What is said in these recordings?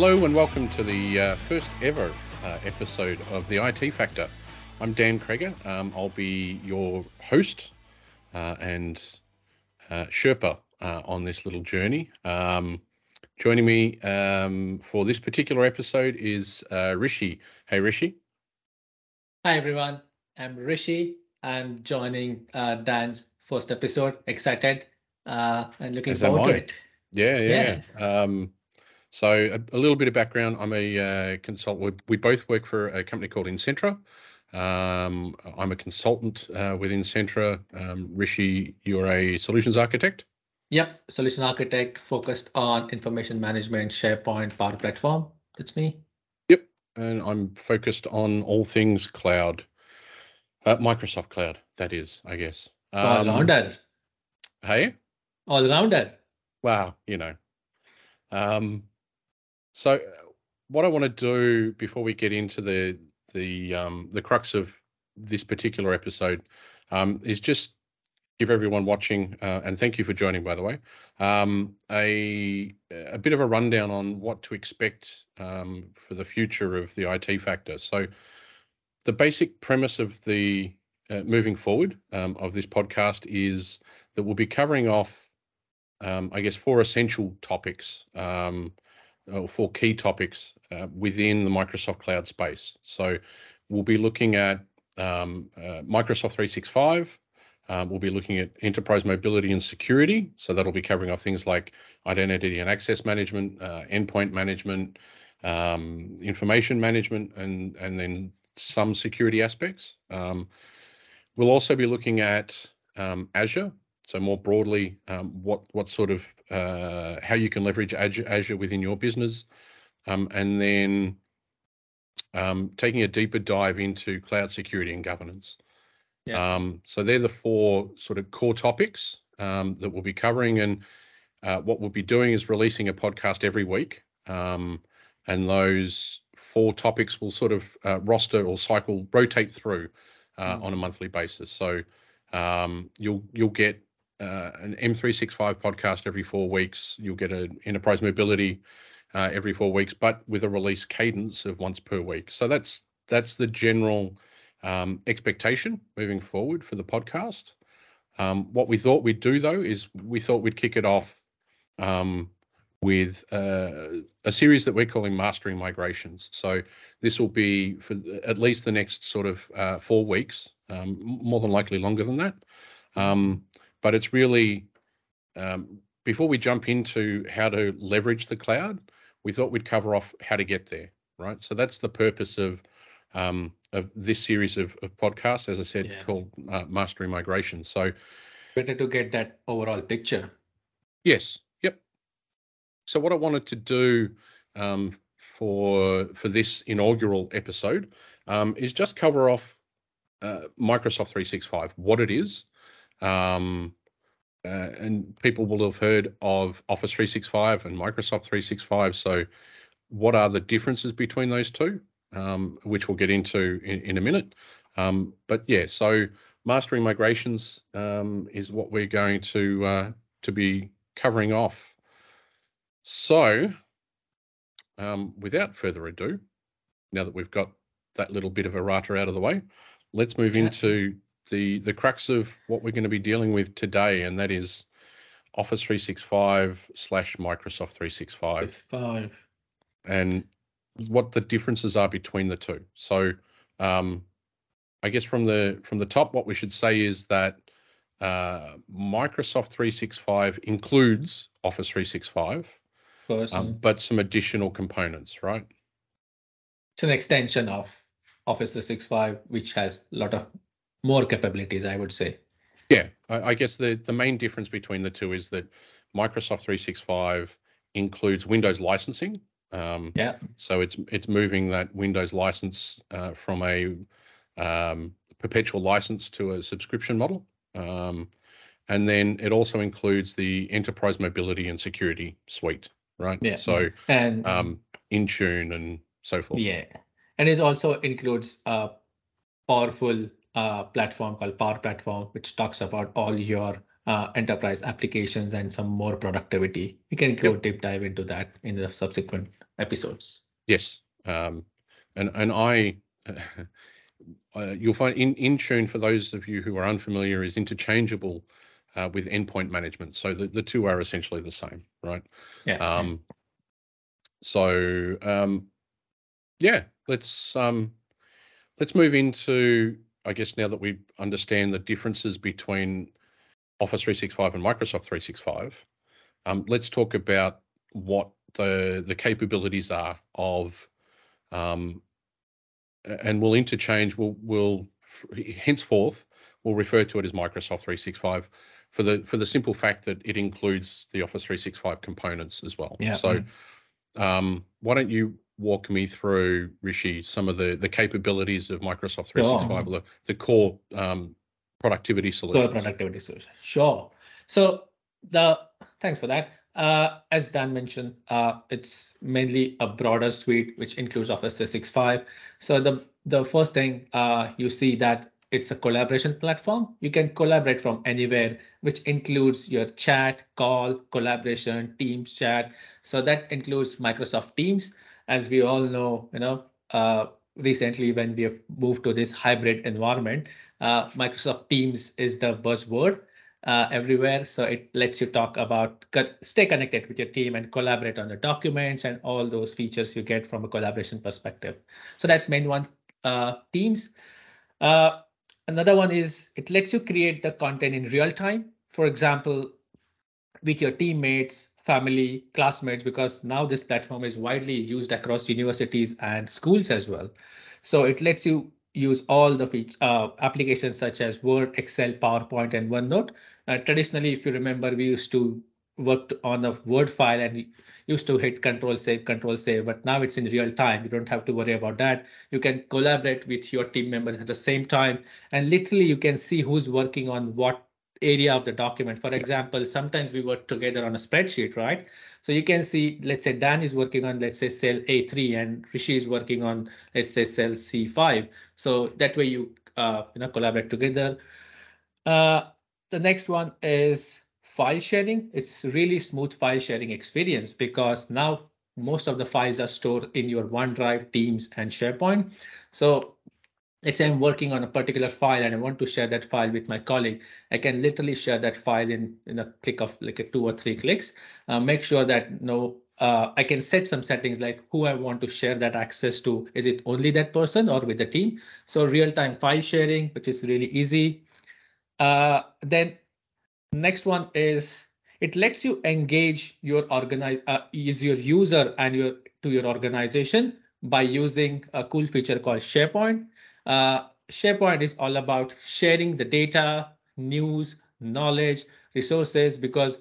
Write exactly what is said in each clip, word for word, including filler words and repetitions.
Hello and welcome to the uh, first ever uh, episode of The I T Factor. I'm Dan Krieger. Um, I'll be your host uh, and uh, Sherpa uh, on this little journey. Um, joining me um, for this particular episode is uh, Rishi. Hey, Rishi. Hi, everyone. I'm Rishi. I'm joining uh, Dan's first episode. Excited uh, and looking As forward to it. Yeah, yeah. yeah. Um, So a, a little bit of background. I'm a uh, consultant. We both work for a company called Incentra. Um, I'm a consultant uh, with Incentra. Um, Rishi, you're a solutions architect? Yep, solution architect focused on information management, SharePoint, Power Platform. That's me. Yep, and I'm focused on all things cloud. Uh, Microsoft Cloud, that is, I guess. Um, All-rounder. Hey? All-rounder. Wow, you know. Um, So what I want to do before we get into the the um, the crux of this particular episode um, is just give everyone watching, uh, and thank you for joining, by the way, um, a a bit of a rundown on what to expect um, for the future of the I T Factor. So the basic premise of the uh, moving forward um, of this podcast is that we'll be covering off, um, I guess, four essential topics. Um, or four key topics uh, within the Microsoft Cloud space. So we'll be looking at um, uh, Microsoft three sixty-five. Uh, we'll be looking at enterprise mobility and security. So that'll be covering off things like identity and access management, uh, endpoint management, um, information management, and, and then some security aspects. Um, we'll also be looking at um, Azure. So more broadly, um, what what sort of uh, how you can leverage Azure, Azure within your business, um, and then um, taking a deeper dive into cloud security and governance. Yeah. Um, so they're the four sort of core topics um, that we'll be covering, and uh, what we'll be doing is releasing a podcast every week, um, and those four topics will sort of uh, roster or cycle rotate through uh, mm-hmm. on a monthly basis. So um, you'll you'll get Uh, an M three sixty-five podcast every four weeks. You'll get an enterprise mobility uh, every four weeks, but with a release cadence of once per week. So that's that's the general um, expectation moving forward for the podcast. Um, what we thought we'd do, though, is we thought we'd kick it off um, with uh, a series that we're calling Mastering Migrations. So this will be for at least the next sort of uh, four weeks, um, more than likely longer than that. Um, But it's really, um, before we jump into how to leverage the cloud, we thought we'd cover off how to get there, right? So that's the purpose of um, of this series of, of podcasts, as I said, yeah. called uh, Mastering Migration. So better to get that overall picture. Yes. Yep. So what I wanted to do um, for for this inaugural episode um, is just cover off uh, Microsoft three sixty-five, what it is. Um, uh, and people will have heard of Office three sixty-five and Microsoft three sixty-five. So what are the differences between those two, um, which we'll get into in, in a minute. Um, but yeah, so Mastering Migrations um, is what we're going to uh, to be covering off. So um, without further ado, now that we've got that little bit of errata out of the way, let's move yeah. into the the crux of what we're going to be dealing with today, and that is Office three sixty-five slash Microsoft three sixty-five. It's five. And what the differences are between the two. So um, I guess from the from the top, what we should say is that uh, Microsoft three sixty-five includes Office three sixty-five, um, but some additional components, right? It's an extension of Office three sixty-five, which has a lot of more capabilities, I would say. Yeah, I, I guess the, the main difference between the two is that Microsoft three sixty-five includes Windows licensing. Um, yeah. So it's it's moving that Windows license uh, from a um, perpetual license to a subscription model. Um, and then it also includes the Enterprise Mobility and Security Suite, right? Yeah. So and, um, Intune and so forth. Yeah. And it also includes a powerful Uh, platform called Power Platform, which talks about all your uh, enterprise applications and some more productivity. We can go yep. deep dive into that in the subsequent episodes. Yes, um, and and I, uh, you'll find in Intune, for those of you who are unfamiliar, is interchangeable uh, with endpoint management. So the, the two are essentially the same, right? Yeah. Um, so um, yeah, let's um, let's move into, I guess, now that we understand the differences between Office three sixty-five and Microsoft three sixty-five, um, let's talk about what the the capabilities are of, um, and we'll interchange. We'll we'll henceforth we'll refer to it as Microsoft three sixty-five for the for the simple fact that it includes the Office three sixty-five components as well. Yeah. So, um, why don't you walk me through, Rishi, some of the the capabilities of Microsoft three sixty-five, sure. the the core um, productivity solutions. Core productivity solution. Sure. So the thanks for that. Uh, as Dan mentioned, uh, it's mainly a broader suite which includes Office three sixty-five. So the the first thing uh, you see that it's a collaboration platform. You can collaborate from anywhere, which includes your chat, call, collaboration, Teams chat. So that includes Microsoft Teams. As we all know, you know, uh, recently when we have moved to this hybrid environment, uh, Microsoft Teams is the buzzword. Uh, everywhere. So it lets you talk about, stay connected with your team and collaborate on the documents and all those features you get from a collaboration perspective. So that's main one, uh, Teams. Uh, another one is it lets you create the content in real time. For example, with your teammates, family, classmates, because now this platform is widely used across universities and schools as well. So it lets you use all the feature, uh, applications such as Word, Excel, PowerPoint, and OneNote. Uh, traditionally, if you remember, we used to work on a Word file and used to hit Control Save, Control Save, but now it's in real time. You don't have to worry about that. You can collaborate with your team members at the same time, and literally you can see who's working on what area of the document. For example, sometimes we work together on a spreadsheet, right? So you can see, let's say Dan is working on, let's say cell A three, and Rishi is working on, let's say cell C five. So that way you, uh, you know, collaborate together. Uh, the next one is file sharing. It's really smooth file sharing experience because now most of the files are stored in your OneDrive, Teams, and SharePoint. So let's say I'm working on a particular file and I want to share that file with my colleague. I can literally share that file in, in a click of like a two or three clicks. Uh, make sure that no, uh, I can set some settings like who I want to share that access to. Is it only that person or with the team? So real-time file sharing, which is really easy. Uh, then next one is it lets you engage your organize, uh, is your user and your to your organization by using a cool feature called SharePoint. Uh, SharePoint is all about sharing the data, news, knowledge, resources, because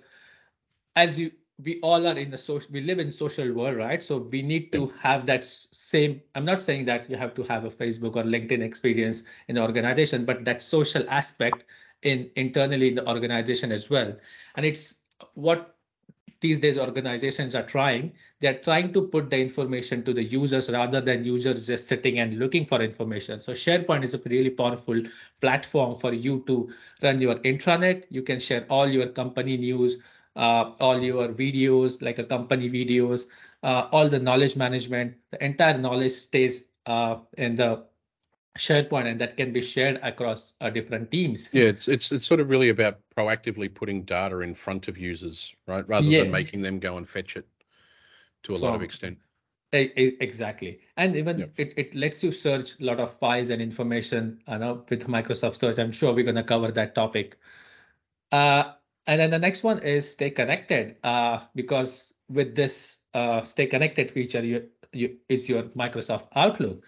as you, we all are in the social, we live in social world, right? So we need to have that same, I'm not saying that you have to have a Facebook or LinkedIn experience in the organization, but that social aspect in internally in the organization as well. And it's what these days organizations are trying. They're trying to put the information to the users rather than users just sitting and looking for information. So SharePoint is a really powerful platform for you to run your intranet. You can share all your company news, uh, all your videos, like a company videos, uh, all the knowledge management. The entire knowledge stays uh, in the SharePoint, and that can be shared across uh, different teams. Yeah, it's it's it's sort of really about proactively putting data in front of users, right? Rather yeah. than making them go and fetch it to a so, lot of extent. Exactly. And even yep. it, it lets you search a lot of files and information, you know, with Microsoft Search. I'm sure we're going to cover that topic. Uh, and then the next one is stay connected, uh, because with this uh, stay connected feature, you, you is your Microsoft Outlook.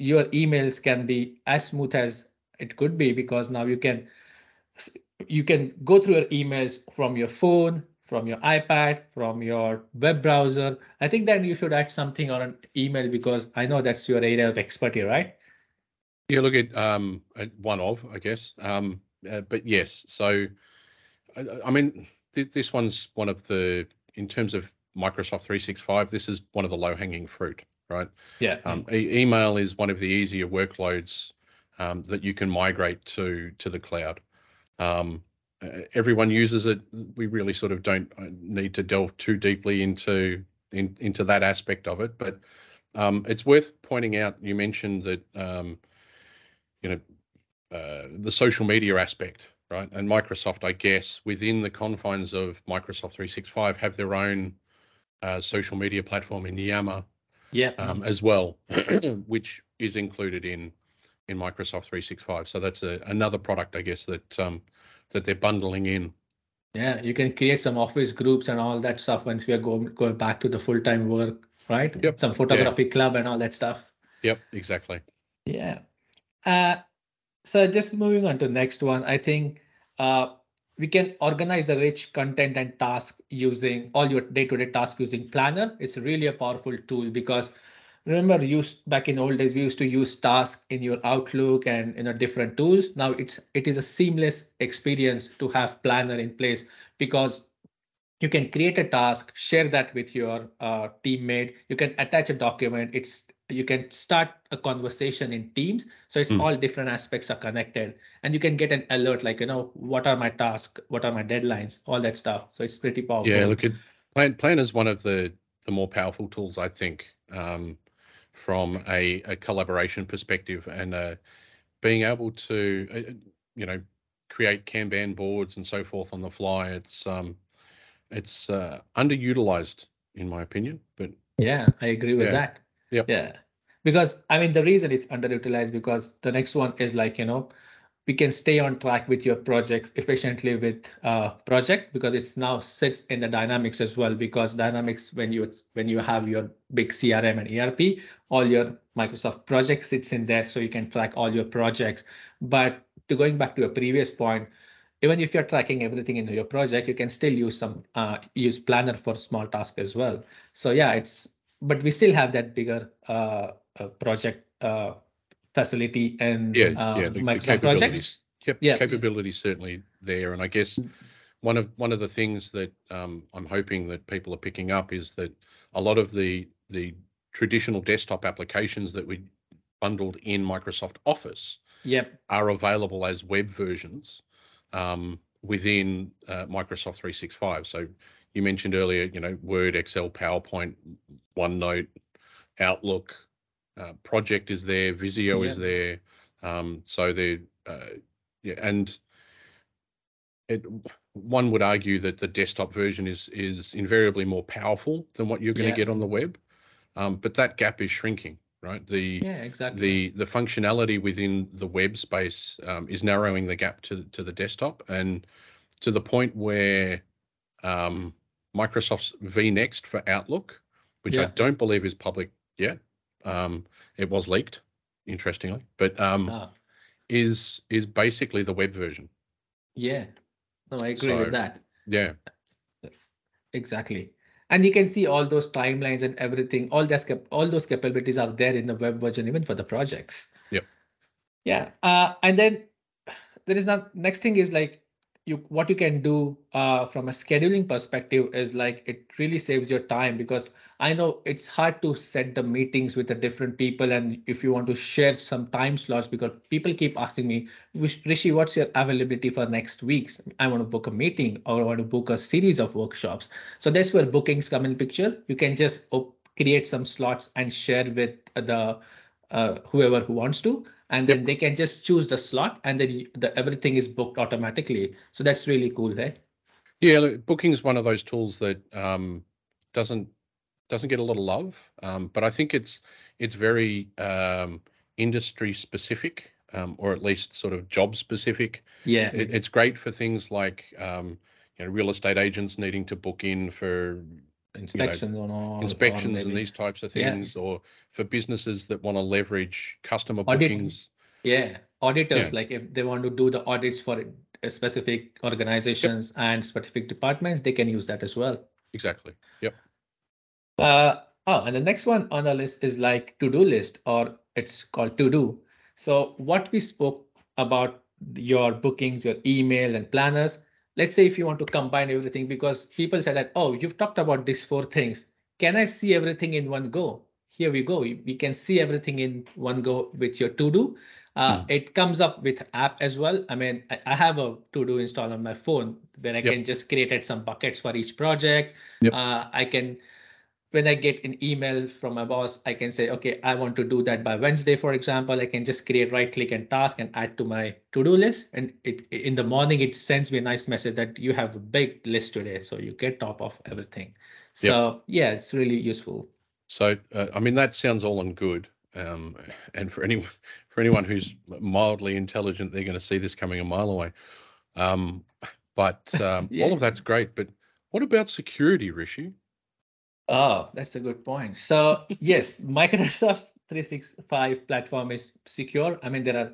Your emails can be as smooth as it could be, because now you can you can go through your emails from your phone, from your iPad, from your web browser. I think that you should add something on an email, because I know that's your area of expertise, right? Yeah, look at um, one of, I guess. Um, uh, but yes, so, I, I mean, th this one's one of the, in terms of Microsoft three sixty-five, this is one of the low-hanging fruit. Right. Yeah. Um, e email is one of the easier workloads um, that you can migrate to to the cloud. Um, uh, everyone uses it. We really sort of don't need to delve too deeply into in, into that aspect of it. But um, it's worth pointing out. You mentioned that um, you know uh, the social media aspect, right? And Microsoft, I guess, within the confines of Microsoft three sixty-five, have their own uh, social media platform in Yammer, yeah, um, as well, which is included in in Microsoft three sixty-five. So that's a, another product, I guess, that um, that they're bundling in. Yeah, you can create some office groups and all that stuff once we are going going back to the full time work, right? Yep. Some photography yeah. club and all that stuff. Yep, exactly. Yeah. Uh, So just moving on to the next one, I think uh, we can organize the rich content and task using all your day-to-day tasks using Planner. It's really a powerful tool because remember, used back in old days, we used to use tasks in your Outlook and you know different tools. Now it's it is a seamless experience to have Planner in place because you can create a task, share that with your uh, teammate. You can attach a document. It's you can start a conversation in Teams. So it's mm. all different aspects are connected, and you can get an alert like, you know, what are my tasks? What are my deadlines? All that stuff. So it's pretty powerful. Yeah, look, Plan, Planner is one of the, the more powerful tools, I think, um, from a, a collaboration perspective and uh, being able to, uh, you know, create Kanban boards and so forth on the fly. It's um, it's uh, underutilized, in my opinion. But yeah, I agree with yeah. that. Yep. Yeah, because I mean, the reason it's underutilized because the next one is like, you know, we can stay on track with your projects efficiently with uh, project because it's now sits in the Dynamics as well, because Dynamics, when you when you have your big C R M and E R P, all your Microsoft projects sits in there, so you can track all your projects. But to going back to a previous point, even if you're tracking everything in your project, you can still use some uh, use Planner for small tasks as well. So yeah, it's but we still have that bigger uh, uh, project uh, facility and yeah, uh, yeah, the, Microsoft the projects. Yep, yeah, capability certainly there. And I guess one of one of the things that um, I'm hoping that people are picking up is that a lot of the the traditional desktop applications that we bundled in Microsoft Office yep. are available as web versions um, within uh, Microsoft three sixty-five. So you mentioned earlier, you know, Word, Excel, PowerPoint, OneNote, Outlook, uh, Project is there, Visio yeah. is there. Um, so the uh, yeah, and it one would argue that the desktop version is is invariably more powerful than what you're going to yeah. get on the web, um, but that gap is shrinking, right? The yeah, exactly. the the functionality within the web space um, is narrowing the gap to to the desktop, and to the point where um, Microsoft's vNext for Outlook, which yeah. I don't believe is public yet. Um, it was leaked, interestingly, but um, ah. is is basically the web version. Yeah, no, I agree so, with that. Yeah, exactly. And you can see all those timelines and everything. All those cap all those capabilities are there in the web version, even for the projects. Yep. Yeah, uh, and then there is not. Next thing is like. You, what you can do uh, from a scheduling perspective is like it really saves your time, because I know it's hard to set the meetings with the different people, and if you want to share some time slots, because people keep asking me, Rishi, what's your availability for next week's? I want to book a meeting or I want to book a series of workshops. So that's where bookings come in picture. You can just create some slots and share with the uh, whoever who wants to. And then yep. they can just choose the slot, and then the everything is booked automatically. So that's really cool, right? Yeah, look, booking is one of those tools that um, doesn't doesn't get a lot of love, um, but I think it's it's very um, industry specific, um, or at least sort of job specific. Yeah, it, it's great for things like um, you know real estate agents needing to book in for inspections you know, on inspections and these types of things, yeah. or for businesses that want to leverage customer Audit, bookings. Yeah, auditors, yeah. like if they want to do the audits for specific organizations yep. and specific departments, they can use that as well. Exactly. Yep. Uh, oh, and the next one on the list is like to-do list, or it's called to-do. So what we spoke about your bookings, your email and planners. Let's say if you want to combine everything, because people say that, oh, you've talked about these four things. Can I see everything in one go? Here we go. We can see everything in one go with your to-do. Uh, mm. It comes up with app as well. I mean, I, I have a to-do install on my phone where I yep. can just create some buckets for each project. Yep. Uh, I can, when I get an email from my boss, I can say, okay, I want to do that by Wednesday, for example. I can just create right-click and task and add to my to-do list. And it in the morning, it sends me a nice message that you have a big list today, so you get top of everything. So yep. yeah, it's really useful. So, uh, I mean, that sounds all in good. Um, and for anyone, for anyone who's mildly intelligent, they're going to see this coming a mile away. Um, but um, yeah. all of that's great. But what about security, Rishi? Oh, that's a good point. So yes, Microsoft three sixty-five platform is secure. I mean, there are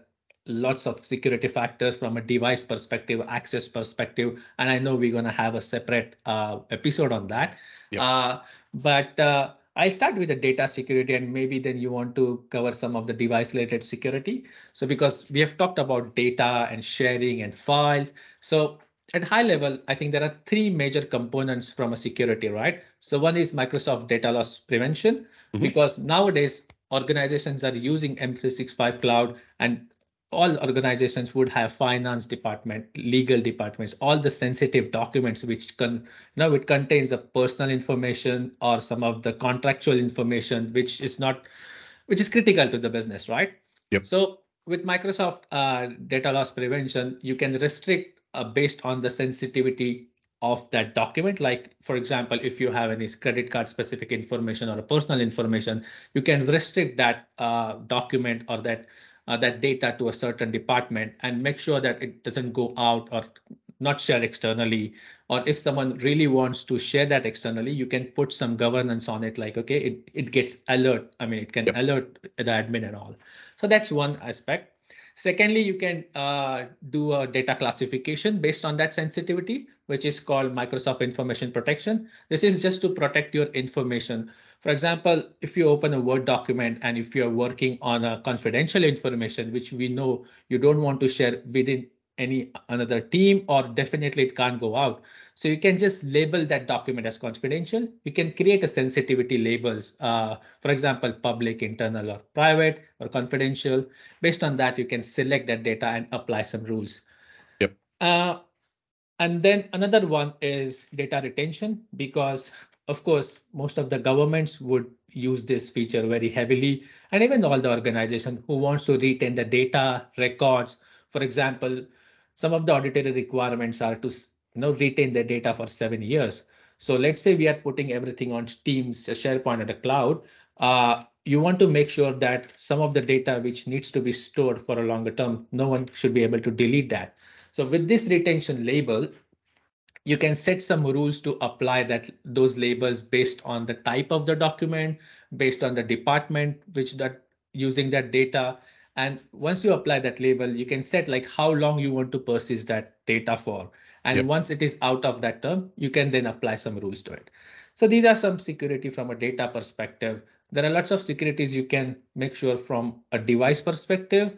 lots of security factors from a device perspective, access perspective, and I know we're going to have a separate uh, episode on that. Yep. Uh, but uh, I'll start with the data security, and maybe then you want to cover some of the device related security. So because we have talked about data and sharing and files. So at high level, I think there are three major components from a security, right? So one is Microsoft data loss prevention, mm-hmm. because nowadays organizations are using M three sixty-five cloud, and all organizations would have finance department, legal departments, all the sensitive documents which can, you know, it contains the personal information or some of the contractual information, which is not, which is critical to the business, right? Yep. So with Microsoft uh, data loss prevention, you can restrict uh, based on the sensitivity of that document. Like, for example, if you have any credit card specific information or a personal information, you can restrict that uh, document or that Uh, that data to a certain department and make sure that it doesn't go out or not shared externally. Or if someone really wants to share that externally, you can put some governance on it, like, okay, it, it gets alert. I mean, it can yep. alert the admin and all. So that's one aspect. Secondly, you can uh, do a data classification based on that sensitivity, which is called Microsoft Information Protection. This is just to protect your information. For example, if you open a Word document and if you're working on a confidential information, which we know you don't want to share within any another team, or definitely it can't go out. So you can just label that document as confidential. You can create a sensitivity labels, uh, for example, public, internal, or private, or confidential. Based on that, you can select that data and apply some rules. Yep. Uh, and then another one is data retention, because of course, most of the governments would use this feature very heavily, and even all the organization who wants to retain the data records. For example, some of the auditory requirements are to, you know, retain the data for seven years. So let's say we are putting everything on Teams, SharePoint, and the cloud. Uh, you want to make sure that some of the data which needs to be stored for a longer term, no one should be able to delete that. So with this retention label, you can set some rules to apply that those labels based on the type of the document, based on the department which that using that data. And once you apply that label, you can set like how long you want to persist that data for. And yep. once it is out of that term, you can then apply some rules to it. So these are some security from a data perspective. There are lots of securities you can make sure from a device perspective.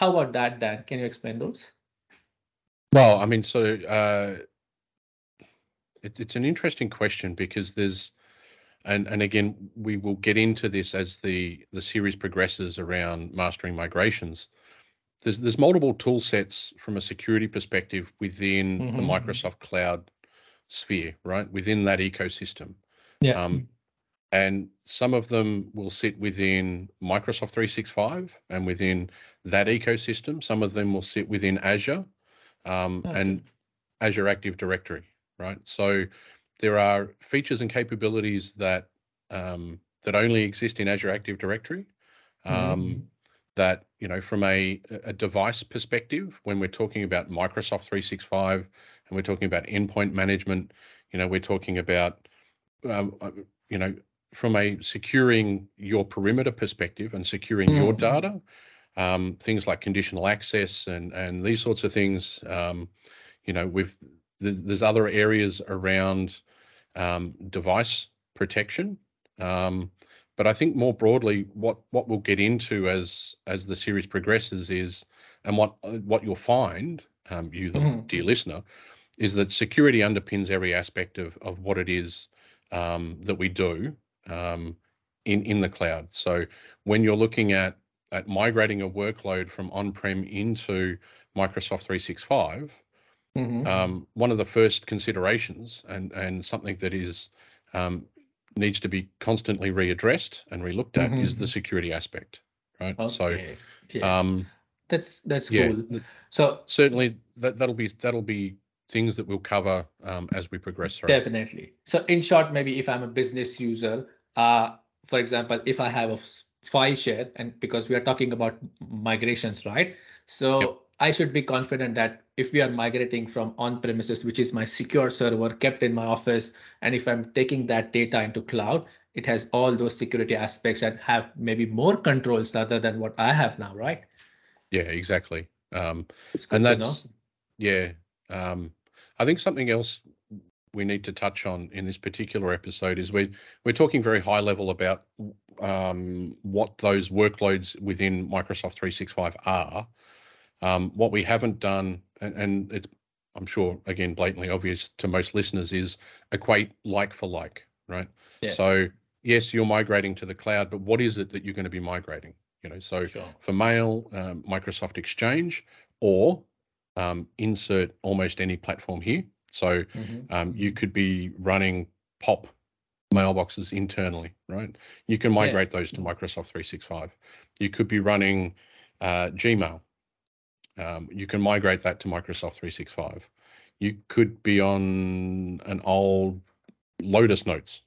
How about that, Dan? Can you explain those? Well, I mean, so uh, it, it's an interesting question, because there's, And, and again, we will get into this as the, the series progresses around mastering migrations. There's, there's multiple tool sets from a security perspective within mm-hmm. the Microsoft cloud sphere, right? Within that ecosystem. Yeah. Um, and some of them will sit within Microsoft three sixty-five and within that ecosystem. Some of them will sit within Azure um, okay. and Azure Active Directory, right? So there are features and capabilities that um, that only exist in Azure Active Directory. Um, mm-hmm. That, you know, from a, a device perspective, when we're talking about Microsoft three sixty-five and we're talking about endpoint management, you know, we're talking about, um, you know, from a securing your perimeter perspective and securing mm-hmm. your data, um, things like conditional access and and these sorts of things. Um, you know, with there's other areas around um, device protection, um, but I think more broadly, what what we'll get into as as the series progresses is, and what what you'll find, um, you the mm-hmm. dear listener, is that security underpins every aspect of of what it is um, that we do um, in in the cloud. So when you're looking at at migrating a workload from on-prem into Microsoft three sixty-five, mm-hmm. um, one of the first considerations and, and something that is um, needs to be constantly readdressed and relooked at mm-hmm. is the security aspect, right? Okay. So yeah. um, that's that's yeah, cool. So certainly that, that'll be that'll be things that we'll cover um, as we progress through. Definitely. So in short, maybe if I'm a business user, uh, for example, if I have a file share, and because we are talking about migrations, right? So yep. I should be confident that if we are migrating from on-premises, which is my secure server kept in my office, and if I'm taking that data into cloud, it has all those security aspects and have maybe more controls other than what I have now, right? Yeah, exactly. Um, and that's, yeah. Um, I think something else we need to touch on in this particular episode is we we're talking very high level about um, what those workloads within Microsoft three sixty-five are. Um, what we haven't done, and, and it's, I'm sure, again, blatantly obvious to most listeners, is equate like for like, right? Yeah. So yes, you're migrating to the cloud, but what is it that you're going to be migrating? You know, so sure. for Mail, um, Microsoft Exchange, or um, insert almost any platform here. So mm-hmm. um, you could be running POP mailboxes internally, right? You can migrate yeah. those to Microsoft three sixty-five. You could be running uh, Gmail. Um, you can migrate that to Microsoft three sixty-five. You could be on an old Lotus Notes.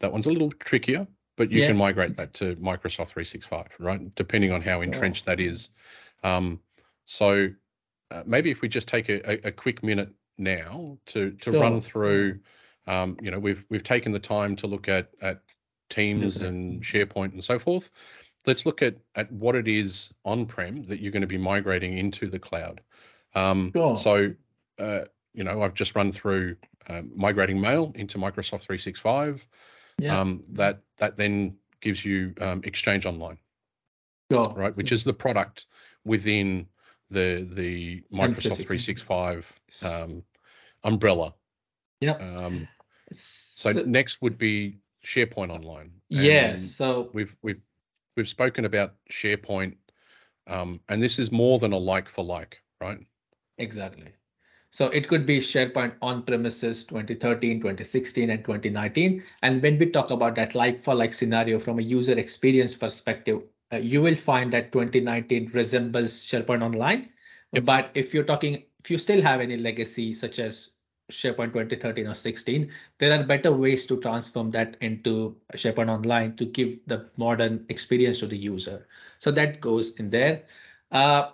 That one's a little trickier, but you yeah. can migrate that to Microsoft three sixty-five, right? Depending on how entrenched oh. that is. Um, so uh, maybe if we just take a, a, a quick minute now to to sure. run through, um, you know, we've we've taken the time to look at at Teams mm-hmm. and SharePoint and so forth. Let's look at, at what it is on-prem that you're going to be migrating into the cloud. Um, sure. So, uh, you know, I've just run through uh, migrating Mail into Microsoft three sixty-five. Yeah. Um, that that then gives you um, Exchange Online, sure. right, which is the product within the the Microsoft three sixty-five um, umbrella. Yeah. Um, so, so next would be SharePoint Online. And yes. So we've we've We've spoken about SharePoint, um, and this is more than a like for like, right? Exactly. So it could be SharePoint on-premises twenty thirteen, twenty sixteen, and twenty nineteen. And when we talk about that like for like scenario from a user experience perspective, uh, you will find that twenty nineteen resembles SharePoint Online. Yep. But if you're talking, if you still have any legacy such as SharePoint twenty thirteen or sixteen, there are better ways to transform that into SharePoint Online to give the modern experience to the user. So that goes in there. Uh,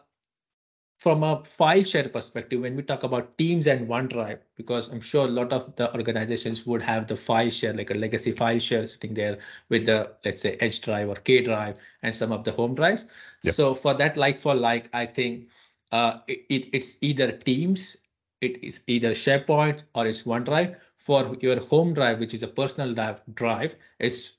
from a file share perspective, when we talk about Teams and OneDrive, because I'm sure a lot of the organizations would have the file share, like a legacy file share sitting there with the, let's say, H drive or K drive and some of the home drives. Yep. So for that like for like, I think uh, it, it, it's either Teams, it is either SharePoint or it's OneDrive. For your home drive, which is a personal drive, it's,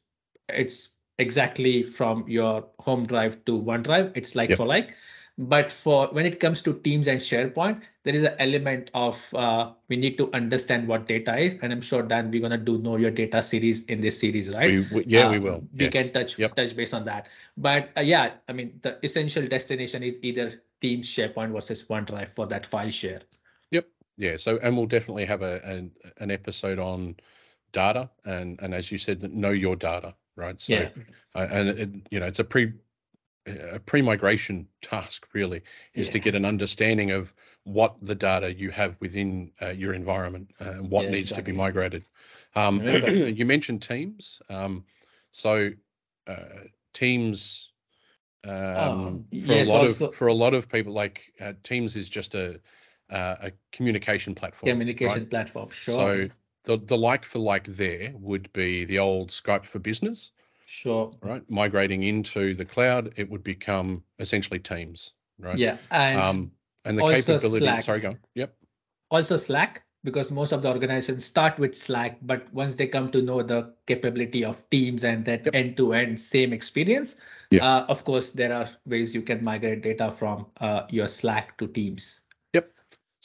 it's exactly from your home drive to OneDrive. It's like yep. for like. But for when it comes to Teams and SharePoint, there is an element of uh, we need to understand what data is. And I'm sure, Dan, we're going to do Know Your Data series in this series, right? We, we, yeah, uh, we will. We yes. can touch yep. touch base on that. But uh, yeah, I mean, the essential destination is either Teams, SharePoint versus OneDrive for that file share. Yeah, so and we'll definitely have a an, an episode on data and and as you said, know your data, right? So yeah. uh, and it, you know, it's a pre a pre-migration task really is yeah. to get an understanding of what the data you have within uh, your environment and what yeah, needs exactly. to be migrated. Um, you mentioned Teams, um, so uh, Teams um, um, for yes, a lot also- of for a lot of people, like uh, Teams is just a Uh, a communication platform. Communication right? platform, sure. So the, the like for like there would be the old Skype for Business. Sure. Right. Migrating into the cloud, it would become essentially Teams, right? Yeah. And, um, and the capability, Slack. sorry, go on. Yep. Also Slack, because most of the organizations start with Slack, but once they come to know the capability of Teams and that yep. end-to-end same experience, yes. uh, of course, there are ways you can migrate data from uh, your Slack to Teams.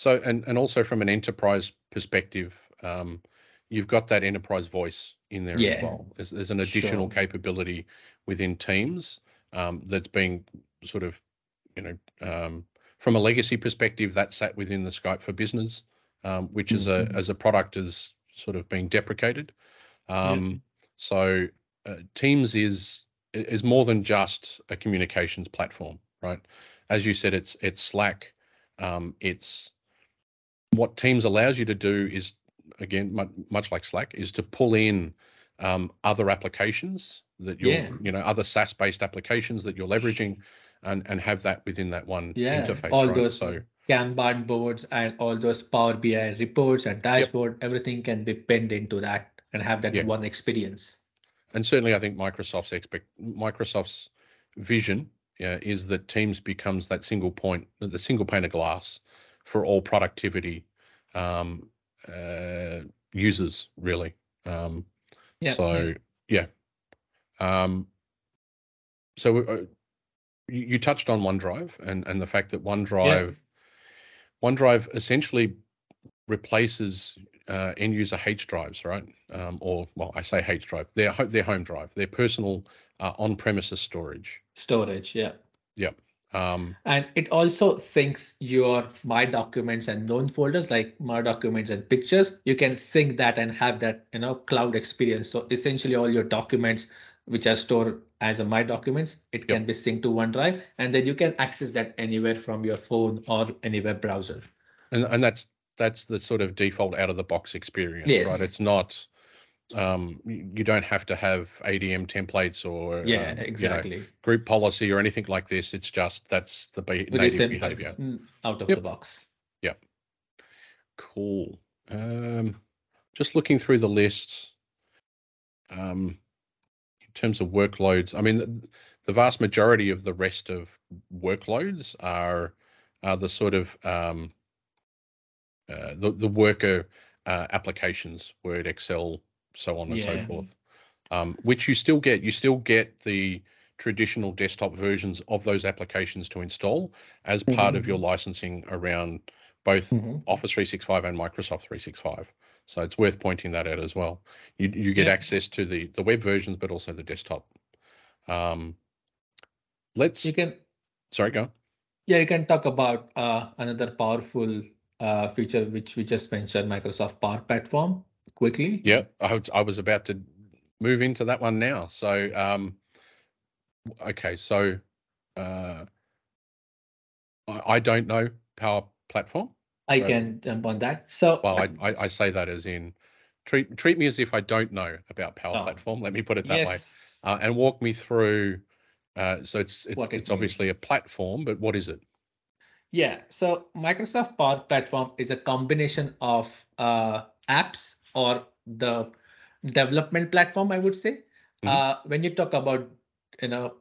So, and, and also from an enterprise perspective, um, you've got that enterprise voice in there yeah. as well. There's, there's an additional sure. capability within Teams um, that's being sort of, you know, um, from a legacy perspective, that sat within the Skype for Business, um, which is a, as a product is sort of being deprecated. Um, yeah. So uh, Teams is is more than just a communications platform, right? As you said, it's it's Slack. Um, it's what Teams allows you to do is, again, much, much like Slack, is to pull in um, other applications that you're, yeah. you know, other SaaS-based applications that you're leveraging, and and have that within that one yeah. interface. All right? those so, Kanban boards and all those Power B I reports and dashboard, yep. everything can be pinned into that and have that yeah. one experience. And certainly, I think Microsoft's expect Microsoft's vision yeah, is that Teams becomes that single point, the single pane of glass for all productivity um, uh, users, really. Um, yeah. So yeah. Um, so uh, you, you touched on OneDrive and and the fact that OneDrive, yeah. OneDrive essentially replaces uh, end user H drives, right? Um, or well, I say H drive. Their their home drive, their personal uh, on premises storage. Storage, yeah. Yeah. Um, and it also syncs your My Documents and known folders, like My Documents and Pictures. You can sync that and have that, you know, cloud experience. So essentially, all your documents, which are stored as a My Documents, it yep. can be synced to OneDrive, and then you can access that anywhere from your phone or any web browser. And and that's that's the sort of default out of the box experience, yes. right? It's not. Um, you don't have to have A D M templates or yeah, um, exactly you know, group policy or anything like this. It's just that's the be native simple, behavior out of yep. the box. Yeah, cool. Um, just looking through the list. Um, in terms of workloads, I mean, the, the vast majority of the rest of workloads are are the sort of um, uh, the the worker uh, applications, Word, Excel, so on and yeah. so forth, um, which you still get. You still get the traditional desktop versions of those applications to install as part mm-hmm. of your licensing around both mm-hmm. Office three sixty-five and Microsoft three sixty-five. So it's worth pointing that out as well. You you get yeah. access to the the web versions, but also the desktop. Um, let's. You can. Sorry, go on. Yeah, you can talk about uh, another powerful uh, feature which we just mentioned, Microsoft Power Platform. Quickly. Yeah, I was, I was about to move into that one now. So, um, okay, so uh, I, I don't know Power Platform. I so, can jump on that. So, well, I, I, I say that as in treat treat me as if I don't know about Power oh, Platform. Let me put it that yes. way, uh, and walk me through. Uh, so it's it, it's it obviously means. a platform, but what is it? Yeah, so Microsoft Power Platform is a combination of uh, apps. Or the development platform, I would say. Mm-hmm. Uh, when you talk about, you know,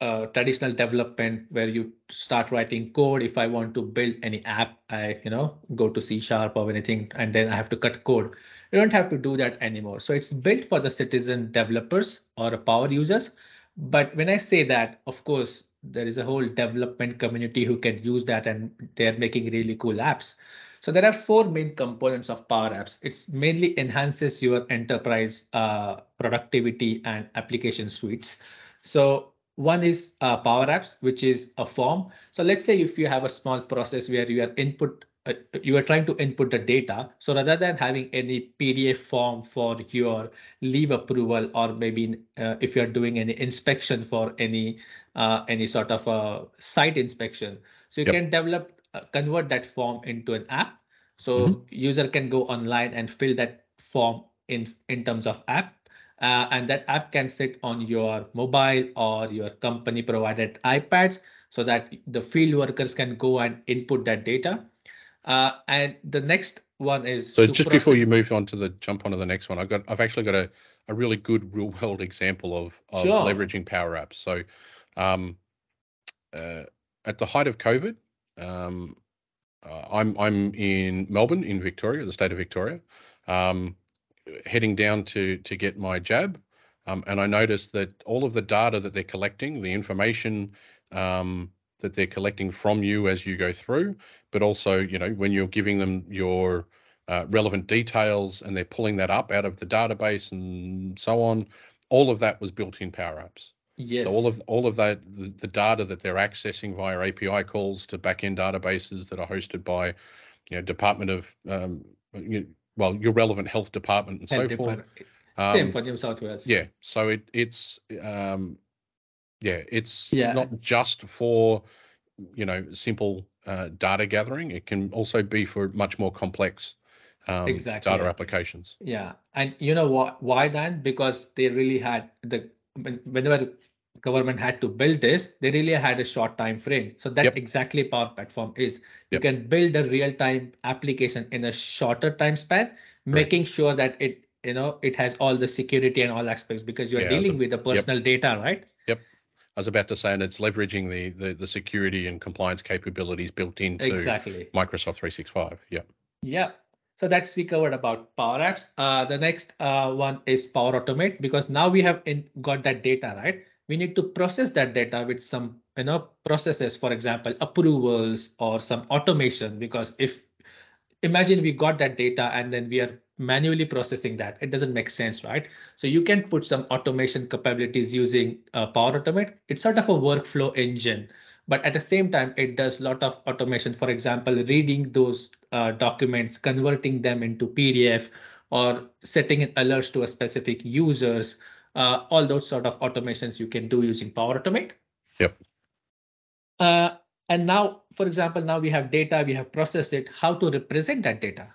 uh, traditional development where you start writing code, if I want to build any app, I, you know, go to C sharp or anything, and then I have to cut code. You don't have to do that anymore. So it's built for the citizen developers or power users. But when I say that, of course, there is a whole development community who can use that, and they're making really cool apps. So there are four main components of Power Apps. It's mainly enhances your enterprise uh, productivity and application suites. So one is uh, Power Apps, which is a form. So let's say if you have a small process where you are input, uh, you are trying to input the data. So rather than having any P D F form for your leave approval, or maybe uh, if you're doing any inspection for any uh, any sort of a site inspection, so you yep. can develop. Convert that form into an app, so mm-hmm. user can go online and fill that form in in terms of app, uh, and that app can sit on your mobile or your company provided iPads, so that the field workers can go and input that data. Uh, and the next one is so just before you move on to the jump onto the next one, I've got I've actually got a a really good real world example of, of sure. leveraging Power Apps. So, um, uh, at the height of COVID. Um, uh, I'm I'm in Melbourne, in Victoria, the state of Victoria, um, heading down to to get my jab, um, and I noticed that all of the data that they're collecting, the information um, that they're collecting from you as you go through, but also you know when you're giving them your uh, relevant details and they're pulling that up out of the database and so on, all of that was built in Power Apps. Yes. So all of all of that, the, the data that they're accessing via A P I calls to back-end databases that are hosted by, you know, Department of, um, you, well, your relevant health department and health so department. forth. Um, Same for New South Wales. Yeah. So it it's um, yeah, it's yeah. not just for, you know, simple uh, data gathering. It can also be for much more complex um, exactly. data applications. Yeah, and you know what? Why, Dan? Because they really had the whenever government had to build this, they really had a short time frame. So that's yep. exactly Power Platform is. You yep. can build a real-time application in a shorter time span, right. making sure that it, you know, it has all the security and all aspects because you're yeah, dealing a, with the personal yep. data, right? Yep. I was about to say, and it's leveraging the the, the security and compliance capabilities built into exactly. Microsoft three sixty-five. Yeah. Yeah. So that's we covered about Power Apps. Uh, the next uh, one is Power Automate, because now we have in, got that data, right? We need to process that data with some, you know, processes, for example, approvals or some automation, because if imagine we got that data and then we are manually processing that, it doesn't make sense, right? So you can put some automation capabilities using uh, Power Automate. It's sort of a workflow engine, but at the same time, it does a lot of automation. For example, reading those uh, documents, converting them into P D F, or setting an alerts to a specific users. Uh, all those sort of automations you can do using Power Automate. Yep. Uh, and now, for example, now we have data, we have processed it, how to represent that data,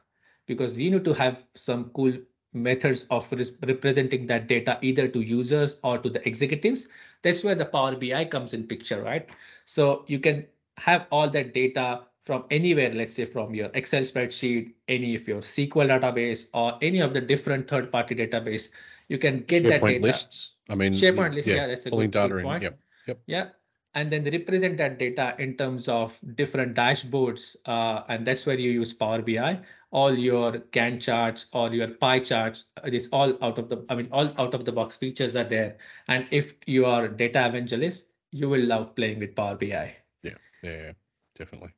because you need to have some cool methods of representing that data either to users or to the executives. That's where the Power B I comes in picture, right? So you can have all that data from anywhere, let's say from your Excel spreadsheet, any of your S Q L database, or any of the different third-party database. You can get SharePoint that data. lists. I mean, SharePoint lists, yeah, yeah that's a good, data good point. In, yep, yep. Yeah, and then they represent that data in terms of different dashboards, uh, and that's where you use Power B I. All your Gantt charts or your pie charts, it is all out of the, I mean, all out of the box features are there. And if you are a data evangelist, you will love playing with Power B I. Yeah, yeah, definitely.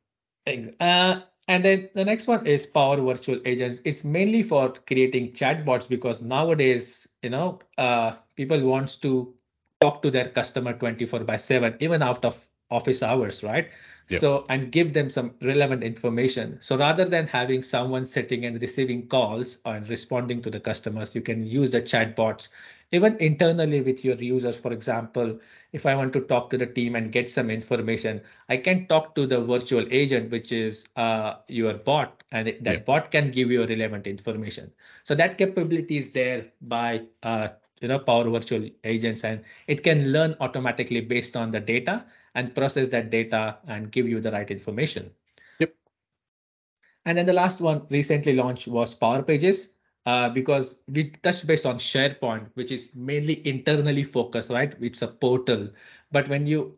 Uh, and then the next one is Power Virtual Agents. It's mainly for creating chatbots, because nowadays, you know, uh, people wants to talk to their customer twenty-four by seven, even out of office hours, right? Yep. So, and give them some relevant information. So rather than having someone sitting and receiving calls and responding to the customers, you can use the chatbots, even internally with your users. For example, if I want to talk to the team and get some information, I can talk to the virtual agent, which is uh, your bot, and that yep. bot can give you relevant information. So that capability is there by uh, you know, Power Virtual Agents, and it can learn automatically based on the data and process that data and give you the right information. Yep. And then the last one recently launched was Power Pages. Uh, because we touched based on SharePoint, which is mainly internally focused, right? It's a portal. But when you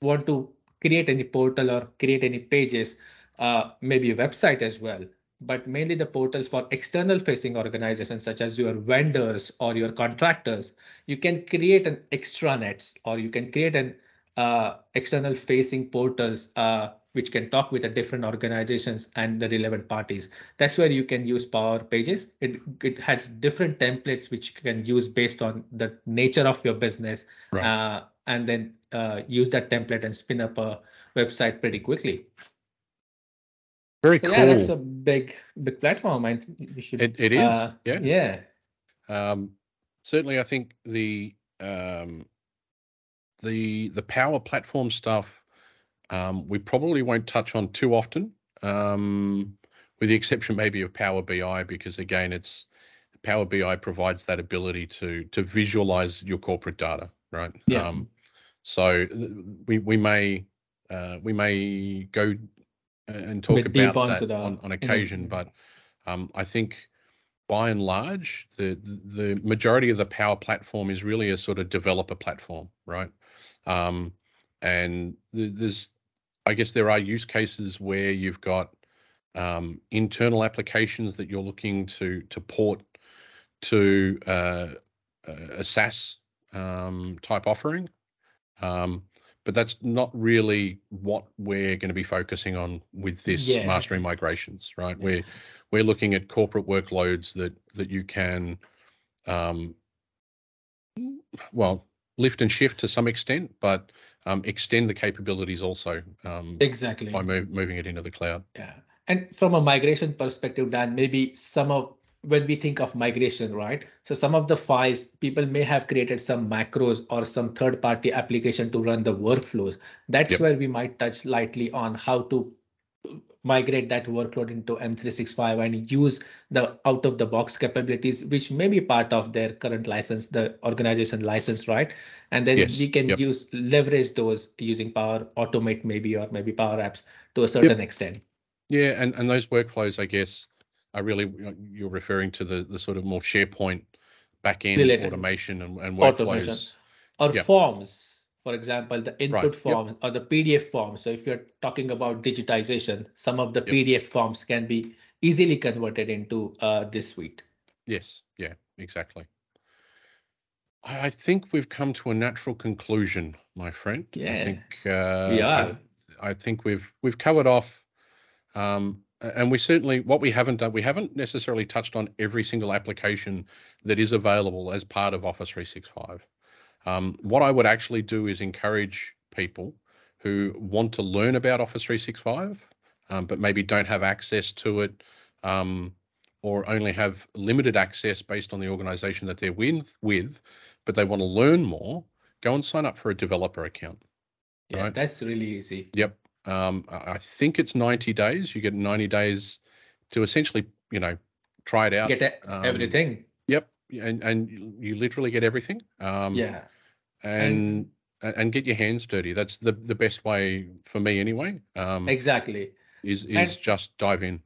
want to create any portal or create any pages, uh, maybe a website as well, but mainly the portals for external facing organizations, such as your vendors or your contractors, you can create an extranets, or you can create an uh, external facing portals, uh, which can talk with the different organizations and the relevant parties. That's where you can use Power Pages. It, it has different templates which you can use based on the nature of your business, right. uh, and then uh, use that template and spin up a website pretty quickly. Very so cool. Yeah, that's a big, big platform. I think we should, it, it is, uh, yeah. Yeah. Um, certainly, I think the, um, the, the Power Platform stuff, Um, we probably won't touch on too often, um, with the exception maybe of Power B I, because again, it's Power B I provides that ability to to visualize your corporate data, right? Yeah. Um, so we we may uh, we may go and talk about that, that on, on occasion, mm-hmm. but um, I think by and large, the the majority of the Power Platform is really a sort of developer platform, right? Um, and there's, I guess there are use cases where you've got um, internal applications that you're looking to to port to uh, a SaaS um, type offering, um, but that's not really what we're going to be focusing on with this yeah. Mastering Migrations, right? Yeah. We're we're looking at corporate workloads that that you can, um, well, lift and shift to some extent, but um, extend the capabilities also. Um, exactly. By move, moving it into the cloud. Yeah. And from a migration perspective, Dan, maybe some of, when we think of migration, right? So some of the files, people may have created some macros or some third-party application to run the workflows. That's yep. where we might touch lightly on how to migrate that workload into M three sixty-five and use the out-of-the-box capabilities, which may be part of their current license, the organization license, right? And then yes. we can yep. use leverage those using Power Automate maybe, or maybe Power Apps to a certain yep. extent. Yeah, and, and those workflows, I guess, are really, you're referring to the, the sort of more SharePoint back-end related automation and, and workflows. Automation. Or yep. forms. For example, the input right. forms yep. or the P D F forms. So if you're talking about digitization, some of the yep. P D F forms can be easily converted into uh, this suite. Yes. Yeah, exactly. I think we've come to a natural conclusion, my friend. Yeah, I think, uh, we are. I, th I think we've we've covered off. Um, and we certainly, what we haven't done, we haven't necessarily touched on every single application that is available as part of Office three sixty-five. Um, what I would actually do is encourage people who want to learn about Office three sixty-five, um, but maybe don't have access to it, um, or only have limited access based on the organization that they're with, with, but they want to learn more, go and sign up for a developer account. Yeah, right? That's really easy. Yep. Um, I think it's ninety days. You get ninety days to essentially, you know, try it out. Get um, everything. Yep. And and you literally get everything. Um, yeah. And, and and get your hands dirty. That's the the best way for me anyway. Um, exactly. Is is and, just dive in.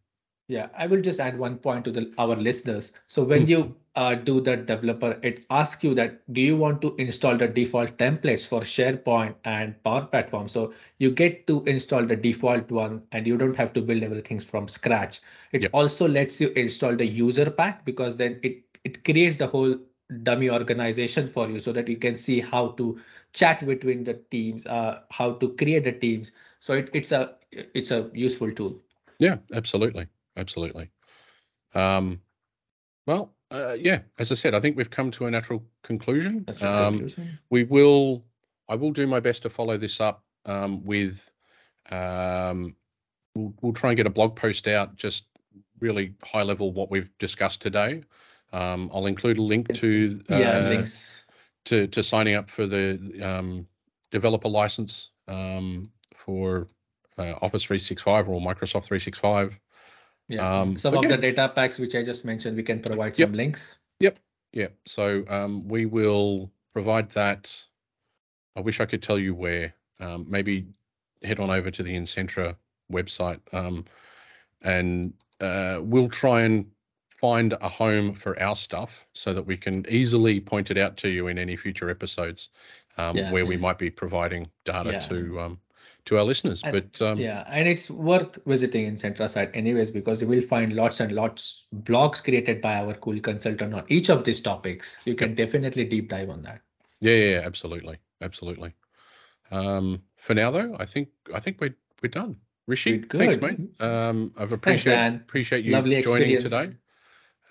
Yeah, I will just add one point to the our listeners. So when mm. you uh, do the developer, it asks you that, do you want to install the default templates for SharePoint and Power Platform? So you get to install the default one and you don't have to build everything from scratch. It yep. also lets you install the user pack, because then it It creates the whole dummy organization for you so that you can see how to chat between the teams, uh, how to create the teams. So it, it's a it's a useful tool. Yeah, absolutely. Absolutely. Um, well, uh, yeah, as I said, I think we've come to a natural conclusion. That's a um, conclusion. We will, I will do my best to follow this up um, with, um, we'll, we'll try and get a blog post out, just really high level what we've discussed today. Um, I'll include a link to uh, yeah, links. to to signing up for the um, developer license um, for uh, Office three sixty-five or Microsoft three sixty-five. Yeah, um, some okay. of the data packs which I just mentioned, we can provide yep. some links. Yep, yep. So um, we will provide that. I wish I could tell you where. Um, maybe head on over to the Incentra website, um, and uh, we'll try and find a home for our stuff so that we can easily point it out to you in any future episodes um, yeah. where we might be providing data yeah. to um, to our listeners. And, but um, yeah, and it's worth visiting Incentra site anyways, because you will find lots and lots blogs created by our cool consultant on each of these topics. You can yeah. definitely deep dive on that. Yeah, yeah, absolutely, absolutely. Um, for now though, I think I think we're we're done. Rishi, thanks, mate. Um, I've appreciate thanks, appreciate you Lovely joining experience. today.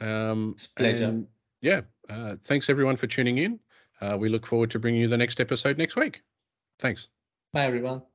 Um, it's a pleasure. Yeah. Uh, thanks everyone for tuning in. Uh, we look forward to bringing you the next episode next week. Thanks. Bye everyone.